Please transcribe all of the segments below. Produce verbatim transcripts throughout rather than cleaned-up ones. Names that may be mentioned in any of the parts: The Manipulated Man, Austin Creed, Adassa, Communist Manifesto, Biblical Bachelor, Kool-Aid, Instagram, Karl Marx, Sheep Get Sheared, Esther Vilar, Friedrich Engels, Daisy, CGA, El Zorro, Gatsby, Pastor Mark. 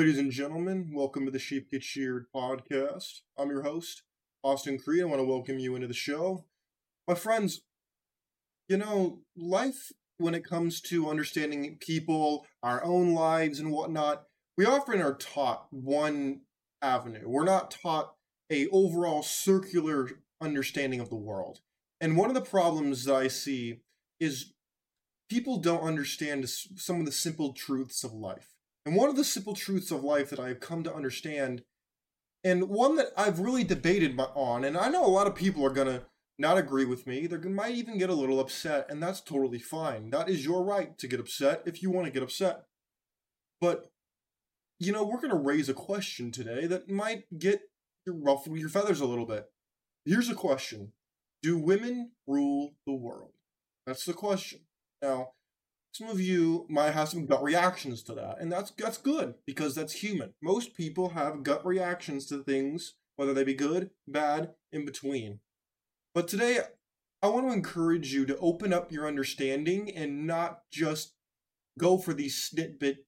Ladies and gentlemen, welcome to the Sheep Get Sheared podcast. I'm your host, Austin Creed. I want to welcome you into the show. My friends, you know, life, when it comes to understanding people, our own lives and whatnot, we often are taught one avenue. We're not taught a overall circular understanding of the world. And one of the problems that I see is people don't understand some of the simple truths of life. And one of the simple truths of life that I've come to understand, and one that I've really debated on, and I know a lot of people are going to not agree with me, they might even get a little upset, and that's totally fine. That is your right to get upset if you want to get upset. But, you know, we're going to raise a question today that might get you ruffle your feathers a little bit. Here's a question. Do women rule the world? That's the question. Now, some of you might have some gut reactions to that, and that's that's good, because that's human. Most people have gut reactions to things, whether they be good, bad, in between. But today, I want to encourage you to open up your understanding and not just go for these snippet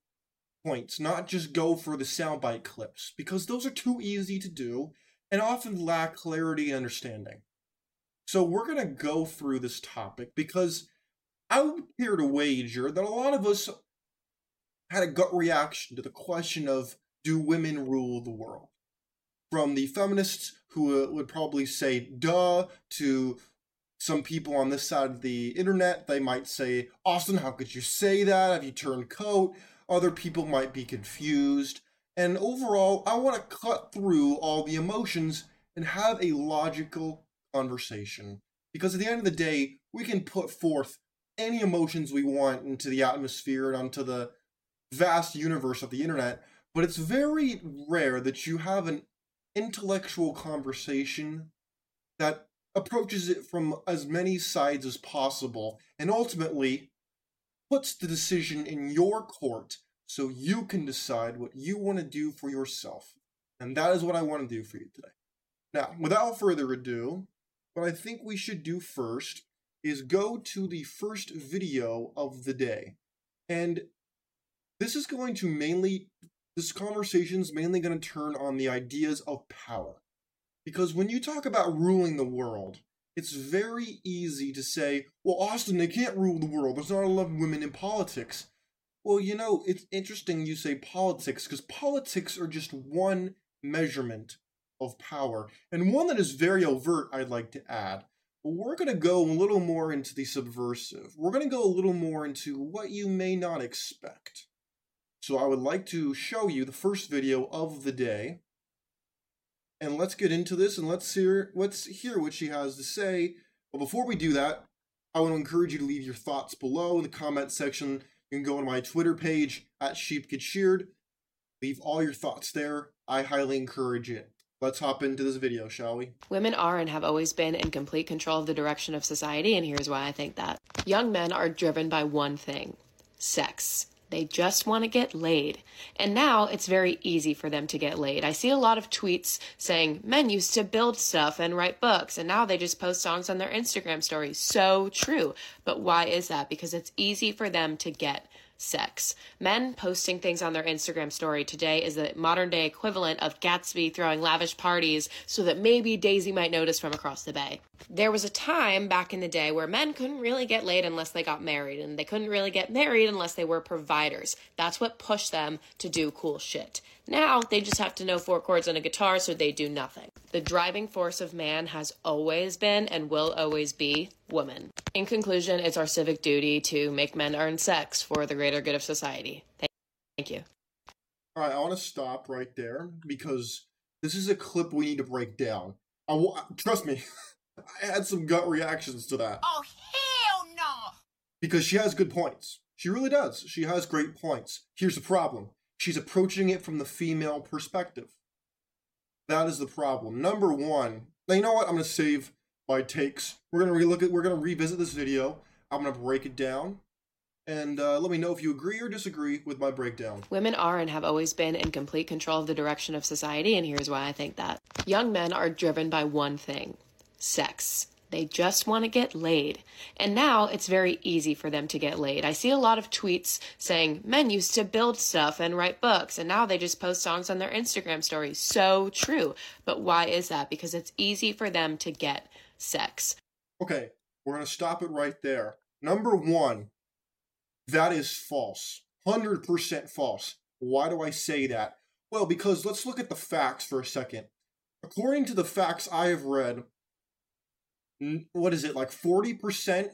points, not just go for the soundbite clips, because those are too easy to do and often lack clarity and understanding. So we're going to go through this topic because I would care to wager that a lot of us had a gut reaction to the question of, do women rule the world? From the feminists who would probably say, duh, to some people on this side of the internet, they might say, Austin, how could you say that? Have you turned coat? Other people might be confused. And overall, I want to cut through all the emotions and have a logical conversation. Because at the end of the day, we can put forth any emotions we want into the atmosphere and onto the vast universe of the internet, but it's very rare that you have an intellectual conversation that approaches it from as many sides as possible and ultimately puts the decision in your court so you can decide what you want to do for yourself. And that is what I want to do for you today. Now, without further ado, what I think we should do first is go to the first video of the day. And this is going to mainly, this conversation's mainly going to turn on the ideas of power. Because when you talk about ruling the world, it's very easy to say, well, Austin, they can't rule the world. There's not enough women in politics. Well, you know, it's interesting you say politics, because politics are just one measurement of power, and one that is very overt, I'd like to add. We're going to go a little more into the subversive. We're going to go a little more into what you may not expect. So I would like to show you the first video of the day. And let's get into this and let's hear, let's hear what she has to say. But before we do that, I want to encourage you to leave your thoughts below in the comment section. You can go on my Twitter page, at Sheep Get Sheared. Leave all your thoughts there. I highly encourage it. Let's hop into this video, shall we? Women are and have always been in complete control of the direction of society, and here's why I think that. Young men are driven by one thing, sex. They just want to get laid. And now it's very easy for them to get laid. I see a lot of tweets saying men used to build stuff and write books, and now they just post songs on their Instagram stories. So true. But why is that? Because it's easy for them to get sex. Men posting things on their Instagram story today is the modern day equivalent of Gatsby throwing lavish parties so that maybe Daisy might notice from across the bay. There was a time back in the day where men couldn't really get laid unless they got married, and they couldn't really get married unless they were providers. That's what pushed them to do cool shit. Now they just have to know four chords on a guitar, so they do nothing. The driving force of man has always been and will always be woman. In conclusion, it's our civic duty to make men earn sex for the greater good of society. Thank you. All right, I want to stop right there because this is a clip we need to break down. I will, trust me, I had some gut reactions to that. Oh, hell no! Because she has good points. She really does. She has great points. Here's the problem. She's approaching it from the female perspective. That is the problem. Number one, now you know what? I'm going to save my takes. We're going to relook at, we're going to revisit this video. I'm going to break it down. And uh, let me know if you agree or disagree with my breakdown. Women are and have always been in complete control of the direction of society, and here's why I think that. Young men are driven by one thing, sex. They just want to get laid. And now it's very easy for them to get laid. I see a lot of tweets saying men used to build stuff and write books, and now they just post songs on their Instagram stories. So true. But why is that? Because it's easy for them to get sex. Okay, we're going to stop it right there. Number one, that is false. one hundred percent false. Why do I say that? Well, because let's look at the facts for a second. According to the facts I have read, what is it, like forty percent?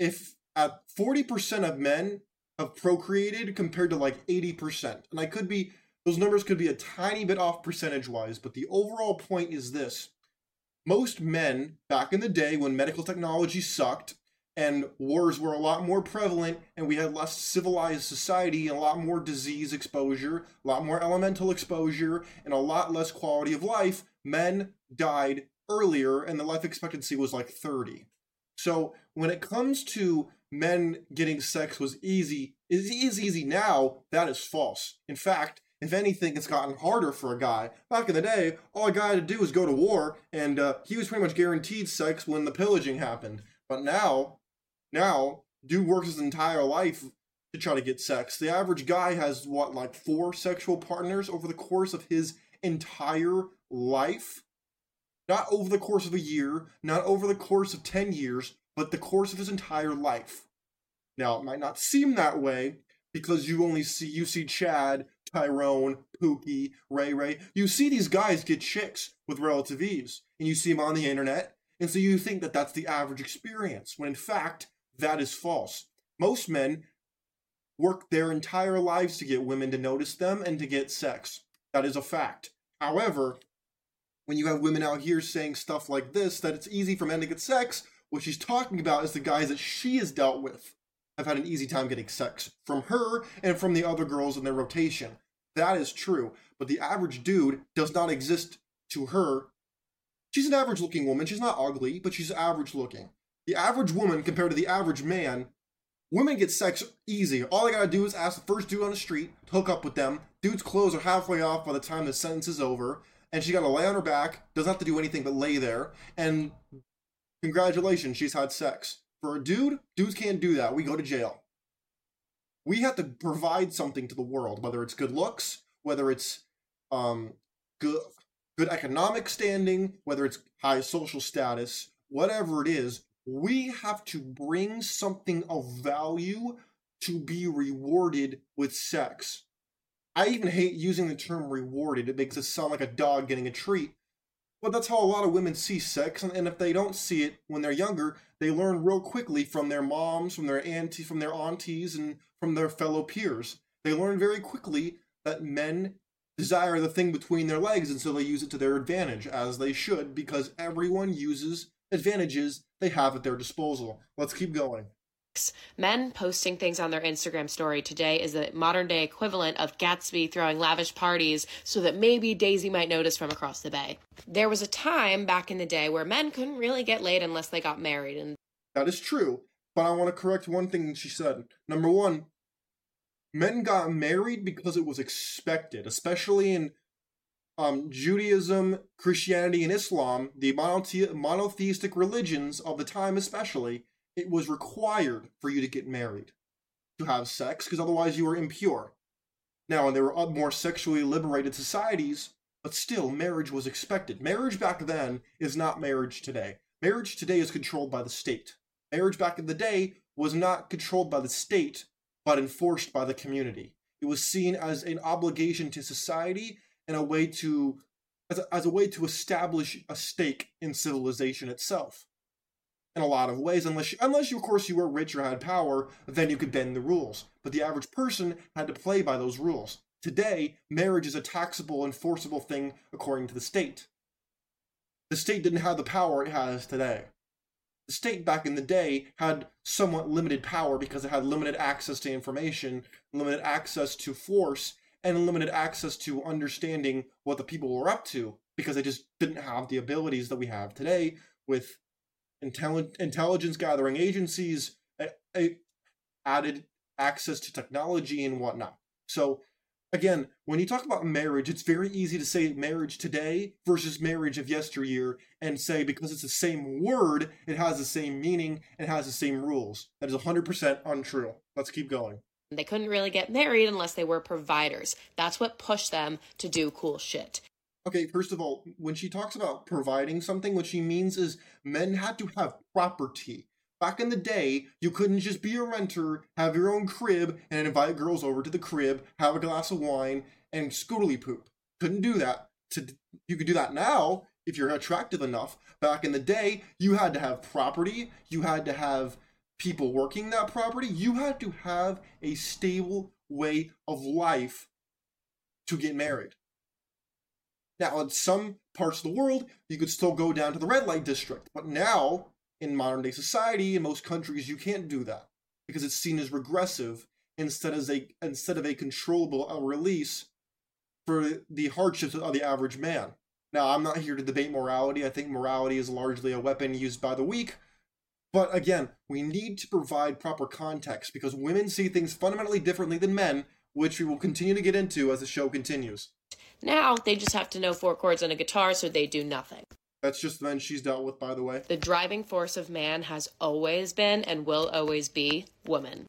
If uh, forty percent of men have procreated compared to like eighty percent. And I could be, those numbers could be a tiny bit off percentage-wise, but the overall point is this. Most men back in the day when medical technology sucked and wars were a lot more prevalent and we had less civilized society and a lot more disease exposure, a lot more elemental exposure, and a lot less quality of life, men died earlier and the life expectancy was like thirty. So when it comes to men getting sex was easy, is easy now, that is false. In fact, if anything, it's gotten harder for a guy. Back in the day, all a guy had to do was go to war, and uh, he was pretty much guaranteed sex when the pillaging happened. But now, now, dude works his entire life to try to get sex. The average guy has, what, like four sexual partners over the course of his entire life? Not over the course of a year, not over the course of ten years, but the course of his entire life. Now, it might not seem that way, because you only see, you see Chad, Tyrone, Pookie, Ray Ray. You see these guys get chicks with relative ease, and you see them on the internet, and so you think that that's the average experience, when in fact, that is false. Most men work their entire lives to get women to notice them and to get sex. That is a fact. However, when you have women out here saying stuff like this, that it's easy for men to get sex, what she's talking about is the guys that she has dealt with. I've had an easy time getting sex from her and from the other girls in their rotation. That is true. But the average dude does not exist to her. She's an average looking woman. She's not ugly, but she's average looking. The average woman compared to the average man, women get sex easy. All they gotta do is ask the first dude on the street to hook up with them. Dude's clothes are halfway off by the time the sentence is over. And she gotta lay on her back, doesn't have to do anything but lay there. And congratulations, she's had sex. For a dude, dudes can't do that. We go to jail. We have to provide something to the world, whether it's good looks, whether it's um, good, good economic standing, whether it's high social status, whatever it is, we have to bring something of value to be rewarded with sex. I even hate using the term rewarded. It makes it sound like a dog getting a treat. But that's how a lot of women see sex, and if they don't see it when they're younger, they learn real quickly from their moms, from their aunties, from their aunties, and from their fellow peers. They learn very quickly that men desire the thing between their legs, and so they use it to their advantage, as they should, because everyone uses advantages they have at their disposal. Let's keep going. Men posting things on their Instagram story today is the modern day equivalent of Gatsby throwing lavish parties so that maybe Daisy might notice from across the bay. There was a time back in the day where men couldn't really get laid unless they got married. And that is true, but I want to correct one thing that she said. Number one, men got married because it was expected, especially in um, Judaism, Christianity, and Islam, the monothe- monotheistic religions of the time especially. It was required for you to get married, to have sex, because otherwise you were impure. Now, and there were more sexually liberated societies, but still, marriage was expected. Marriage back then is not marriage today. Marriage today is controlled by the state. Marriage back in the day was not controlled by the state, but enforced by the community. It was seen as an obligation to society and a way to, as a, as a way to establish a stake in civilization itself. In a lot of ways, unless, you, unless you, of course, you were rich or had power, then you could bend the rules. But the average person had to play by those rules. Today, marriage is a taxable, enforceable thing according to the state. The state didn't have the power it has today. The state back in the day had somewhat limited power because it had limited access to information, limited access to force, and limited access to understanding what the people were up to, because they just didn't have the abilities that we have today with Intelli- intelligence gathering agencies, a- a- added access to technology and whatnot. So Again, when you talk about marriage, it's very easy to say marriage today versus marriage of yesteryear and say because it's the same word, it has the same meaning, it has the same rules. That is one hundred percent untrue. Let's keep going. They couldn't really get married unless they were providers. That's what pushed them to do cool shit. Okay, first of all, when she talks about providing something, what she means is men had to have property. Back in the day, you couldn't just be a renter, have your own crib, and invite girls over to the crib, have a glass of wine, and scootily poop. Couldn't do that. You could do that now if you're attractive enough. Back in the day, you had to have property. You had to have people working that property. You had to have a stable way of life to get married. Now, in some parts of the world, you could still go down to the red light district. But now, in modern day society, in most countries, you can't do that because it's seen as regressive instead of a, instead of a controllable release for the hardships of the average man. Now, I'm not here to debate morality. I think morality is largely a weapon used by the weak. But again, we need to provide proper context because women see things fundamentally differently than men, which we will continue to get into as the show continues. Now, they just have to know four chords on a guitar, so they do nothing. That's just the men she's dealt with, by the way. The driving force of man has always been and will always be woman.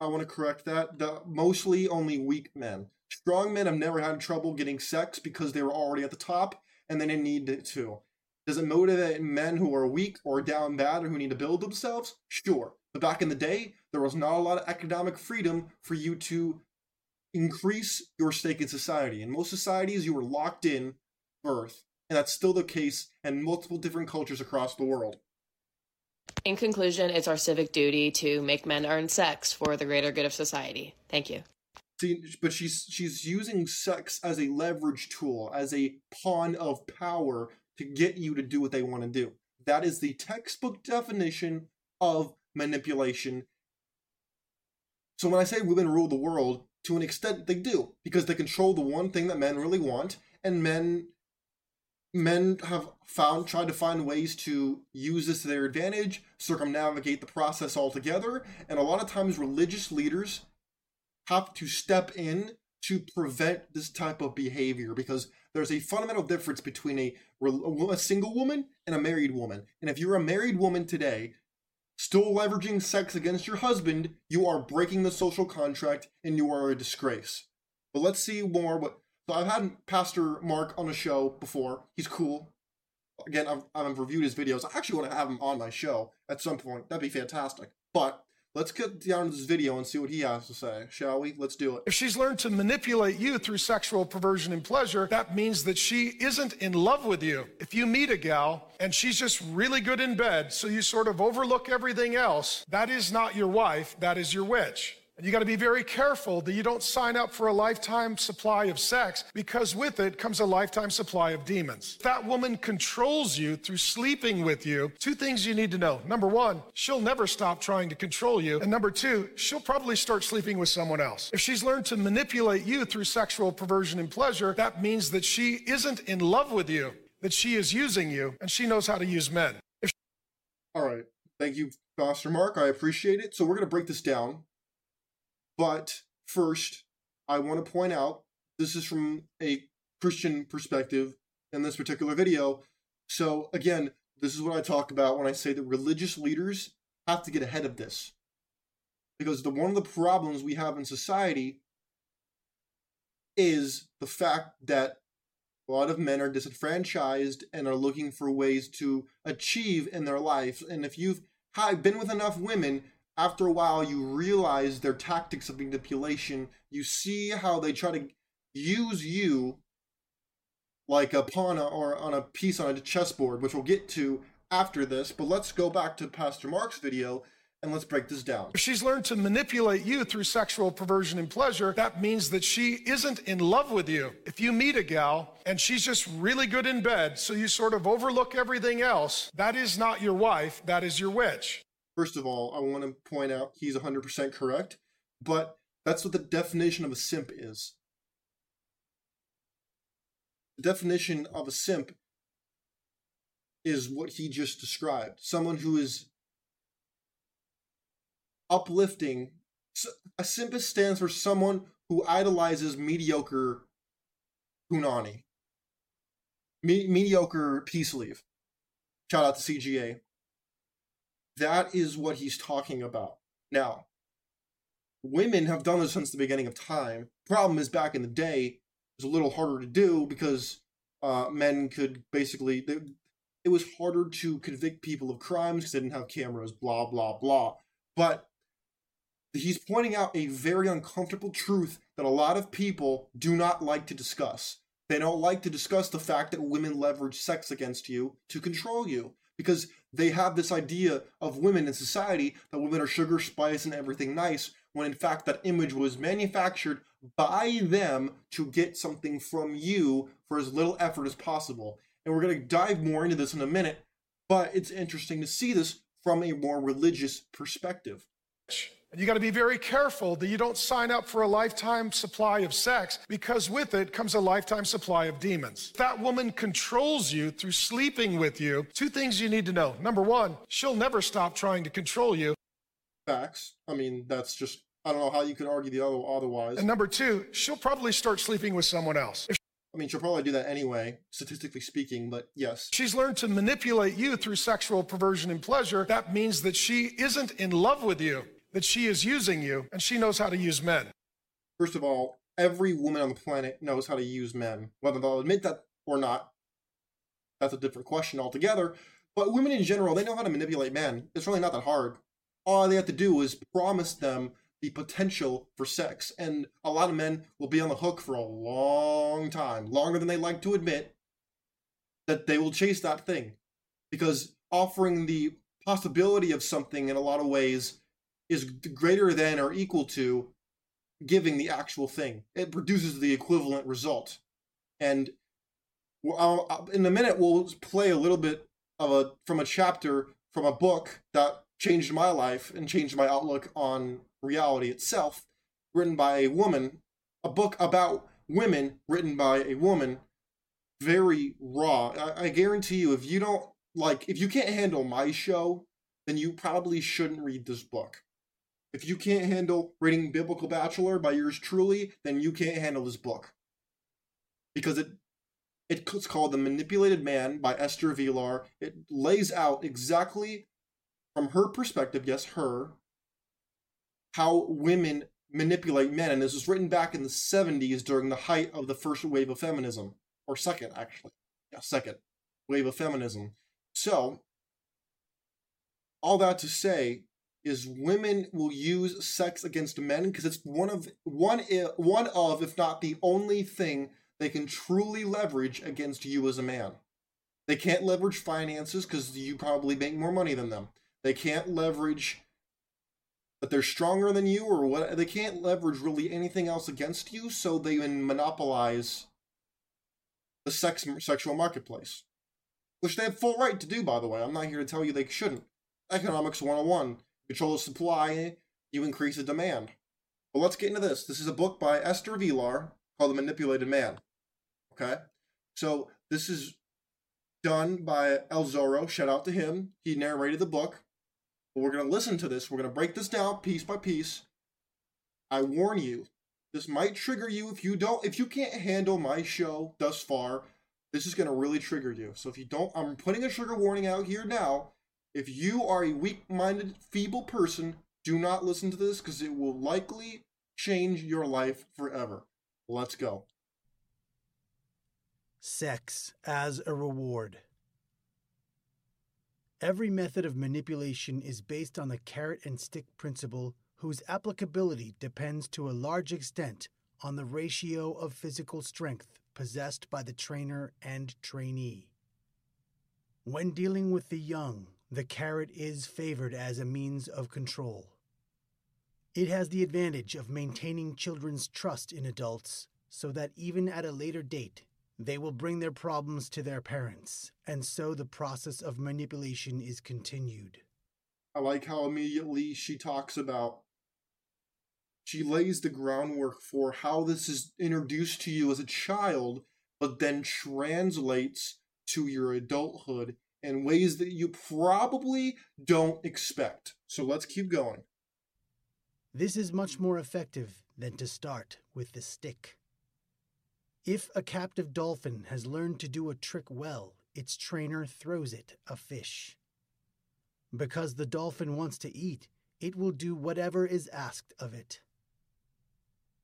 I want to correct that. The mostly only weak men. Strong men have never had trouble getting sex because they were already at the top, and they didn't need it to. Does it motivate men who are weak or down bad or who need to build themselves? Sure. But back in the day, there was not a lot of economic freedom for you to increase your stake in society. In most societies, you were locked in birth, and that's still the case in multiple different cultures across the world. In conclusion, it's our civic duty to make men earn sex for the greater good of society. Thank you. See, but she's she's using sex as a leverage tool, as a pawn of power to get you to do what they want to do. That is the textbook definition of manipulation. So when I say women rule the world, to an extent, they do, because they control the one thing that men really want, and men men have found tried to find ways to use this to their advantage, circumnavigate the process altogether, and a lot of times religious leaders have to step in to prevent this type of behavior, because there's a fundamental difference between a, a single woman and a married woman. And if you're a married woman today, still leveraging sex against your husband, you are breaking the social contract and you are a disgrace. But let's see more. But so I've had Pastor Mark on a show before. He's cool. Again, I've, I've reviewed his videos. I actually want to have him on my show at some point. That'd be fantastic. But let's get down to this video and see what he has to say, shall we? Let's do it. If she's learned to manipulate you through sexual perversion and pleasure, that means that she isn't in love with you. If you meet a gal and she's just really good in bed, so you sort of overlook everything else, that is not your wife, that is your witch. And you got to be very careful that you don't sign up for a lifetime supply of sex, because with it comes a lifetime supply of demons. If that woman controls you through sleeping with you, two things you need to know. Number one, she'll never stop trying to control you. And number two, she'll probably start sleeping with someone else. If she's learned to manipulate you through sexual perversion and pleasure, that means that she isn't in love with you, that she is using you, and she knows how to use men. If she- All right. Thank you, Pastor Mark. I appreciate it. So we're going to break this down. But first, I want to point out, this is from a Christian perspective in this particular video. So again, this is what I talk about when I say that religious leaders have to get ahead of this. Because the one of the problems we have in society is the fact that a lot of men are disenfranchised and are looking for ways to achieve in their life. And if you've been with enough women, after a while, you realize their tactics of manipulation. You see how they try to use you like a pawn or on a piece on a chessboard, which we'll get to after this. But let's go back to Pastor Mark's video and let's break this down. If she's learned to manipulate you through sexual perversion and pleasure, that means that she isn't in love with you. If you meet a gal and she's just really good in bed, so you sort of overlook everything else, that is not your wife, that is your witch. First of all, I want to point out he's one hundred percent correct, but that's what the definition of a simp is. The definition of a simp is what he just described. Someone who is uplifting. A simp stands for someone who idolizes mediocre punani, me- mediocre peace leave. Shout out to C G A. That is what he's talking about. Now, women have done this since the beginning of time. Problem is, back in the day, it was a little harder to do because uh, men could basically... They, it was harder to convict people of crimes because they didn't have cameras, blah, blah, blah. But he's pointing out a very uncomfortable truth that a lot of people do not like to discuss. They don't like to discuss the fact that women leverage sex against you to control you, because they have this idea of women in society that women are sugar, spice, and everything nice, when in fact that image was manufactured by them to get something from you for as little effort as possible. And we're going to dive more into this in a minute, but it's interesting to see this from a more religious perspective. And you got to be very careful that you don't sign up for a lifetime supply of sex, because with it comes a lifetime supply of demons. If that woman controls you through sleeping with you, two things you need to know. Number one, she'll never stop trying to control you. Facts. I mean, that's just, I don't know how you could argue the other otherwise. And number two, she'll probably start sleeping with someone else. If I mean, she'll probably do that anyway, statistically speaking, but yes. She's learned to manipulate you through sexual perversion and pleasure. That means that she isn't in love with you, that she is using you, and she knows how to use men. First of all, every woman on the planet knows how to use men. Whether they'll admit that or not, that's a different question altogether. But women in general, they know how to manipulate men. It's really not that hard. All they have to do is promise them the potential for sex, and a lot of men will be on the hook for a long time, longer than they like to admit, that they will chase that thing, because offering the possibility of something in a lot of ways is greater than or equal to giving the actual thing. It produces the equivalent result. And I'll, in a minute, we'll play a little bit of a from a chapter from a book that changed my life and changed my outlook on reality itself, written by a woman, a book about women written by a woman, very raw. I, I guarantee you, if you don't like, if you can't handle my show, then you probably shouldn't read this book. If you can't handle reading Biblical Bachelor by yours truly, then you can't handle this book. Because it it's called The Manipulated Man by Esther Vilar. It lays out exactly from her perspective, yes, her, how women manipulate men. And this was written back in the seventies during the height of the first wave of feminism. Or second, actually. Yeah, second wave of feminism. So, all that to say is women will use sex against men because it's one of, one, one of, if not the only thing they can truly leverage against you as a man. They can't leverage finances because you probably make more money than them. They can't leverage that they're stronger than you or what. They can't leverage really anything else against you, so they monopolize the sex sexual marketplace, which they have full right to do, by the way. I'm not here to tell you they shouldn't. Economics one oh one, control the supply, you increase the demand. But let's get into this. This is a book by Esther Vilar called The Manipulated Man. Okay? So this is done by El Zorro. Shout out to him. He narrated the book. But we're going to listen to this. We're going to break this down piece by piece. I warn you, this might trigger you if you don't, if you can't handle my show thus far, this is going to really trigger you. So if you don't, I'm putting a trigger warning out here now. If you are a weak-minded, feeble person, do not listen to this because it will likely change your life forever. Let's go. Sex as a reward. Every method of manipulation is based on the carrot and stick principle, whose applicability depends to a large extent on the ratio of physical strength possessed by the trainer and trainee. When dealing with the young, the carrot is favored as a means of control. It has the advantage of maintaining children's trust in adults so that even at a later date, they will bring their problems to their parents, and so the process of manipulation is continued. I like how immediately she talks about, she lays the groundwork for how this is introduced to you as a child, but then translates to your adulthood in ways that you probably don't expect. So let's keep going. This is much more effective than to start with the stick. If a captive dolphin has learned to do a trick well, its trainer throws it a fish. Because the dolphin wants to eat, it will do whatever is asked of it.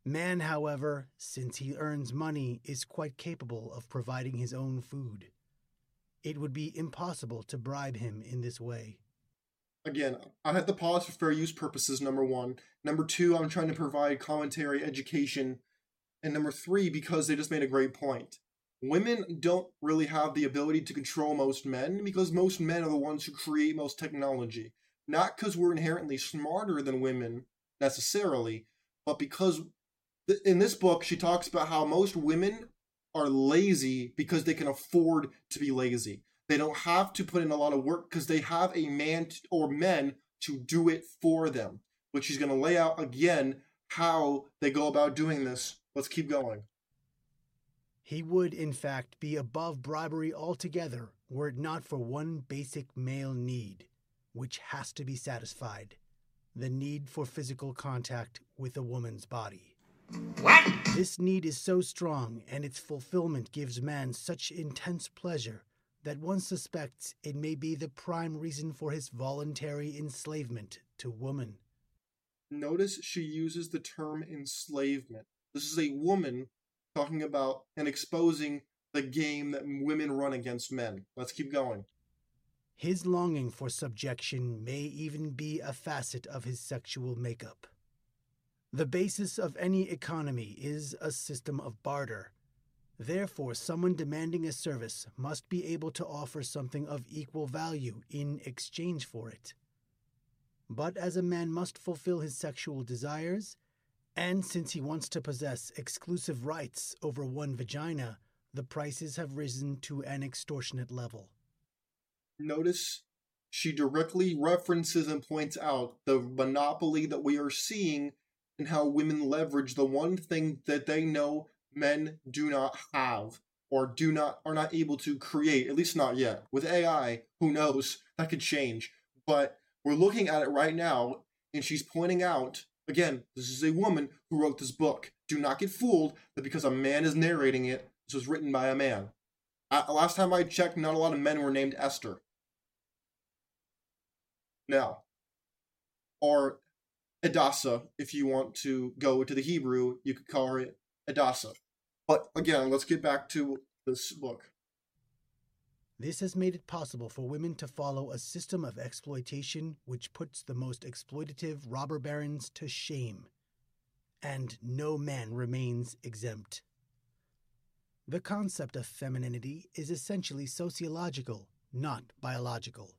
Man, however, since he earns money, is quite capable of providing his own food. It would be impossible to bribe him in this way. Again, I have to pause for fair use purposes, number one. Number two, I'm trying to provide commentary, education. And number three, because they just made a great point. Women don't really have the ability to control most men because most men are the ones who create most technology. Not because we're inherently smarter than women, necessarily, but because th- in this book, she talks about how most women are lazy because they can afford to be lazy. They don't have to put in a lot of work because they have a man t- or men to do it for them, which she's going to lay out again how they go about doing this. Let's keep going. He would, in fact, be above bribery altogether were it not for one basic male need, which has to be satisfied, the need for physical contact with a woman's body. What? This need is so strong, and its fulfillment gives man such intense pleasure that one suspects it may be the prime reason for his voluntary enslavement to woman. Notice she uses the term enslavement. This is a woman talking about and exposing the game that women run against men. Let's keep going. His longing for subjection may even be a facet of his sexual makeup. The basis of any economy is a system of barter. Therefore, someone demanding a service must be able to offer something of equal value in exchange for it. But as a man must fulfill his sexual desires, and since he wants to possess exclusive rights over one vagina, the prices have risen to an extortionate level. Notice she directly references and points out the monopoly that we are seeing and how women leverage the one thing that they know men do not have or do not are not able to create, at least not yet. With A I, who knows? That could change. But we're looking at it right now, and she's pointing out, again, this is a woman who wrote this book. Do not get fooled that because a man is narrating it, this was written by a man. I, last time I checked, not a lot of men were named Esther. Now, or Adassa, if you want to go to the Hebrew, you could call it Adassa. But again, let's get back to this book. This has made it possible for women to follow a system of exploitation which puts the most exploitative robber barons to shame, and no man remains exempt. The concept of femininity is essentially sociological, not biological.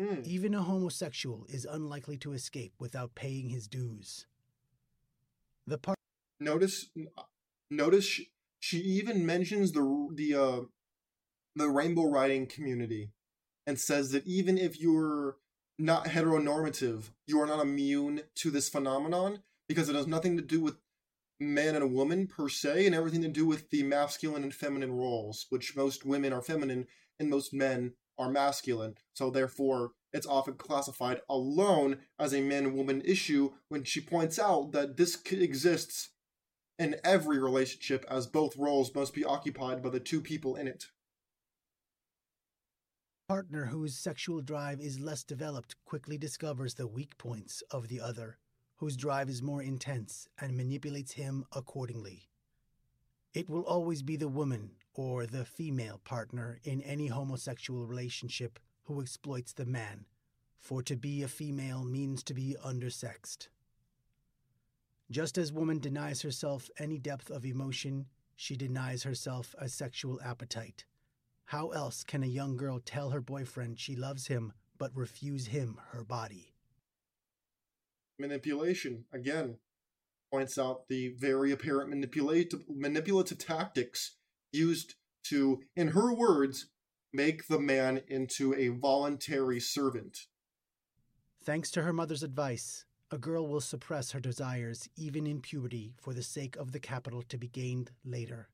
Mm. Even a homosexual is unlikely to escape without paying his dues. The part. Notice, notice she, she even mentions the the uh, the rainbow riding community, and says that even if you're not heteronormative, you are not immune to this phenomenon because it has nothing to do with man and a woman per se, and everything to do with the masculine and feminine roles, which most women are feminine and most men are masculine. So therefore, it's often classified alone as a man and woman issue when she points out that this exists in every relationship as both roles must be occupied by the two people in it. Partner whose sexual drive is less developed quickly discovers the weak points of the other, whose drive is more intense, and manipulates him accordingly. It will always be the woman, or the female partner, in any homosexual relationship who exploits the man, for to be a female means to be undersexed. Just as woman denies herself any depth of emotion, she denies herself a sexual appetite. How else can a young girl tell her boyfriend she loves him but refuse him her body? Manipulation, again, points out the very apparent manipulative, manipulative tactics used to, in her words, make the man into a voluntary servant. Thanks to her mother's advice, a girl will suppress her desires even in puberty for the sake of the capital to be gained later.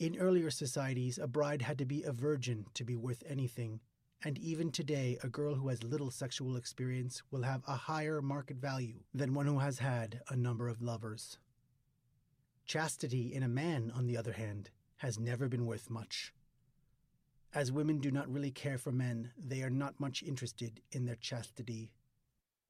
In earlier societies, a bride had to be a virgin to be worth anything, And even today, a girl who has little sexual experience will have a higher market value than one who has had a number of lovers. Chastity in a man, on the other hand, has never been worth much. As women do not really care for men, they are not much interested in their chastity.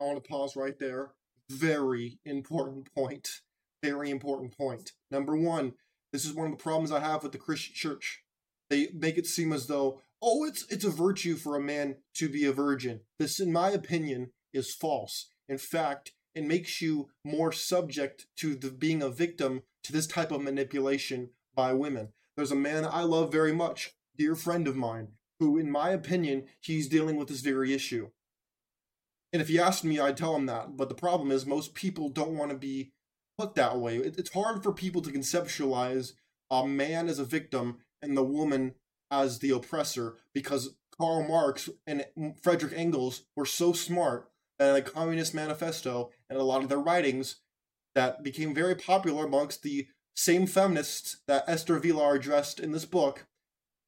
I want to pause right there. Very important point. Very important point. Number one, this is one of the problems I have with the Christian church. They make it seem as though, oh, it's it's a virtue for a man to be a virgin. This, in my opinion, is false. In fact, it makes you more subject to the, being a victim to this type of manipulation by women. There's a man I love very much, dear friend of mine, who, in my opinion, he's dealing with this very issue. And if he asked me, I'd tell him that. But the problem is most people don't want to be put that way. It, it's hard for people to conceptualize a man as a victim and the woman as the oppressor, because Karl Marx and Friedrich Engels were so smart that in the Communist Manifesto and a lot of their writings that became very popular amongst the same feminists that Esther Vilar addressed in this book,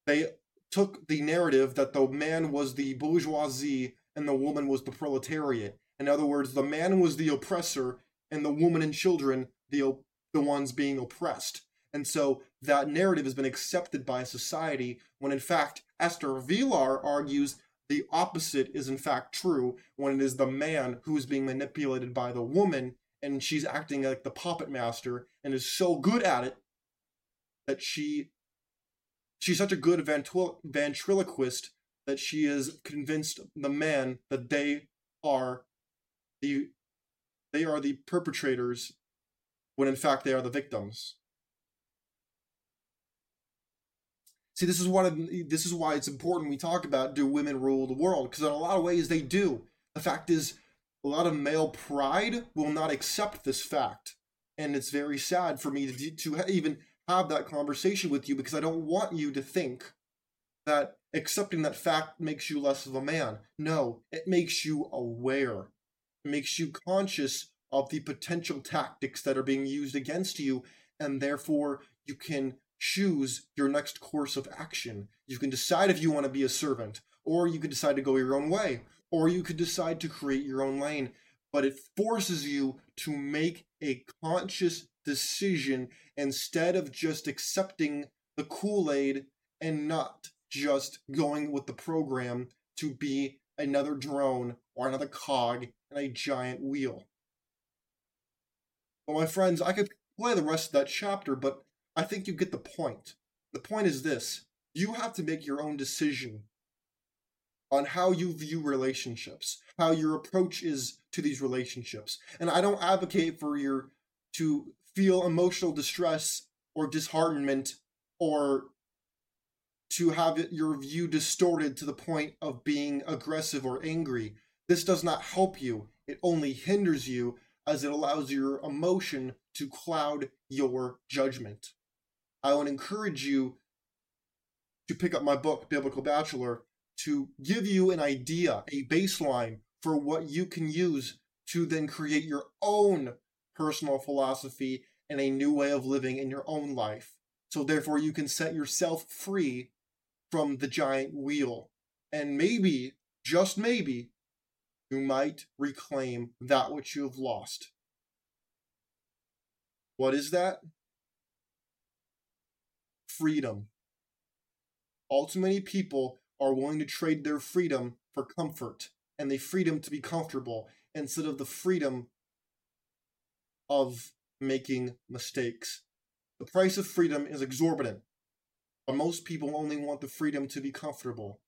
they took the narrative that the man was the bourgeoisie and the woman was the proletariat. In other words, the man was the oppressor and the woman and children the the ones being oppressed. And so that narrative has been accepted by society when, in fact, Esther Vilar argues the opposite is, in fact, true when it is the man who is being manipulated by the woman, and she's acting like the puppet master and is so good at it that she she's such a good ventrilo- ventriloquist that she has convinced the man that they are the they are the perpetrators when, in fact, they are the victims. See, this is what this is why it's important we talk about do women rule the world, because in a lot of ways they do. The fact is, a lot of male pride will not accept this fact, and it's very sad for me to to even have that conversation with you, because I don't want you to think that accepting that fact makes you less of a man. No, it makes you aware. It makes you conscious of the potential tactics that are being used against you, and therefore you can choose your next course of action. You can decide if you want to be a servant, or you can decide to go your own way, or you could decide to create your own lane. But it forces you to make a conscious decision instead of just accepting the Kool-Aid and not just going with the program to be another drone or another cog in a giant wheel. Well, my friends, I could play the rest of that chapter, but I think you get the point. The point is this. You have to make your own decision on how you view relationships, how your approach is to these relationships. And I don't advocate for you to feel emotional distress or disheartenment or to have it, your view distorted to the point of being aggressive or angry. This does not help you. It only hinders you as it allows your emotion to cloud your judgment. I would encourage you to pick up my book, Biblical Bachelor, to give you an idea, a baseline for what you can use to then create your own personal philosophy and a new way of living in your own life. So therefore you can set yourself free from the giant wheel. And maybe, just maybe, you might reclaim that which you have lost. What is that? Freedom. All too many people are willing to trade their freedom for comfort and the freedom to be comfortable instead of the freedom of making mistakes. The price of freedom is exorbitant, but most people only want the freedom to be comfortable.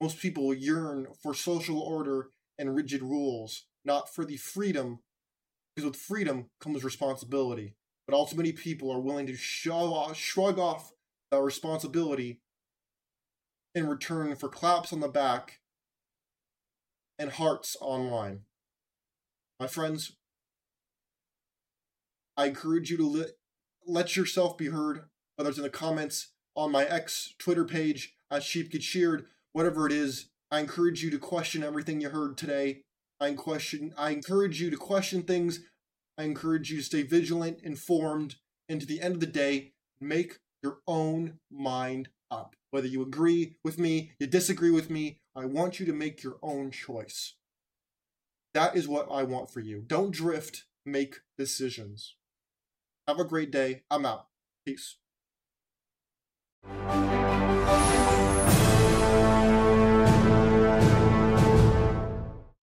Most people yearn for social order and rigid rules, not for the freedom. Because with freedom comes responsibility, but ultimately people are willing to shove, shrug off that responsibility in return for claps on the back and hearts online. My friends, I encourage you to let, let yourself be heard, whether it's in the comments on my ex Twitter page at Sheep Get Sheared, whatever it is. I encourage you to question everything you heard today. I question. I encourage you to question things. I encourage you to stay vigilant, informed, and to the end of the day, make your own mind up. Whether you agree with me, you disagree with me, I want you to make your own choice. That is what I want for you. Don't drift, make decisions. Have a great day. I'm out. Peace.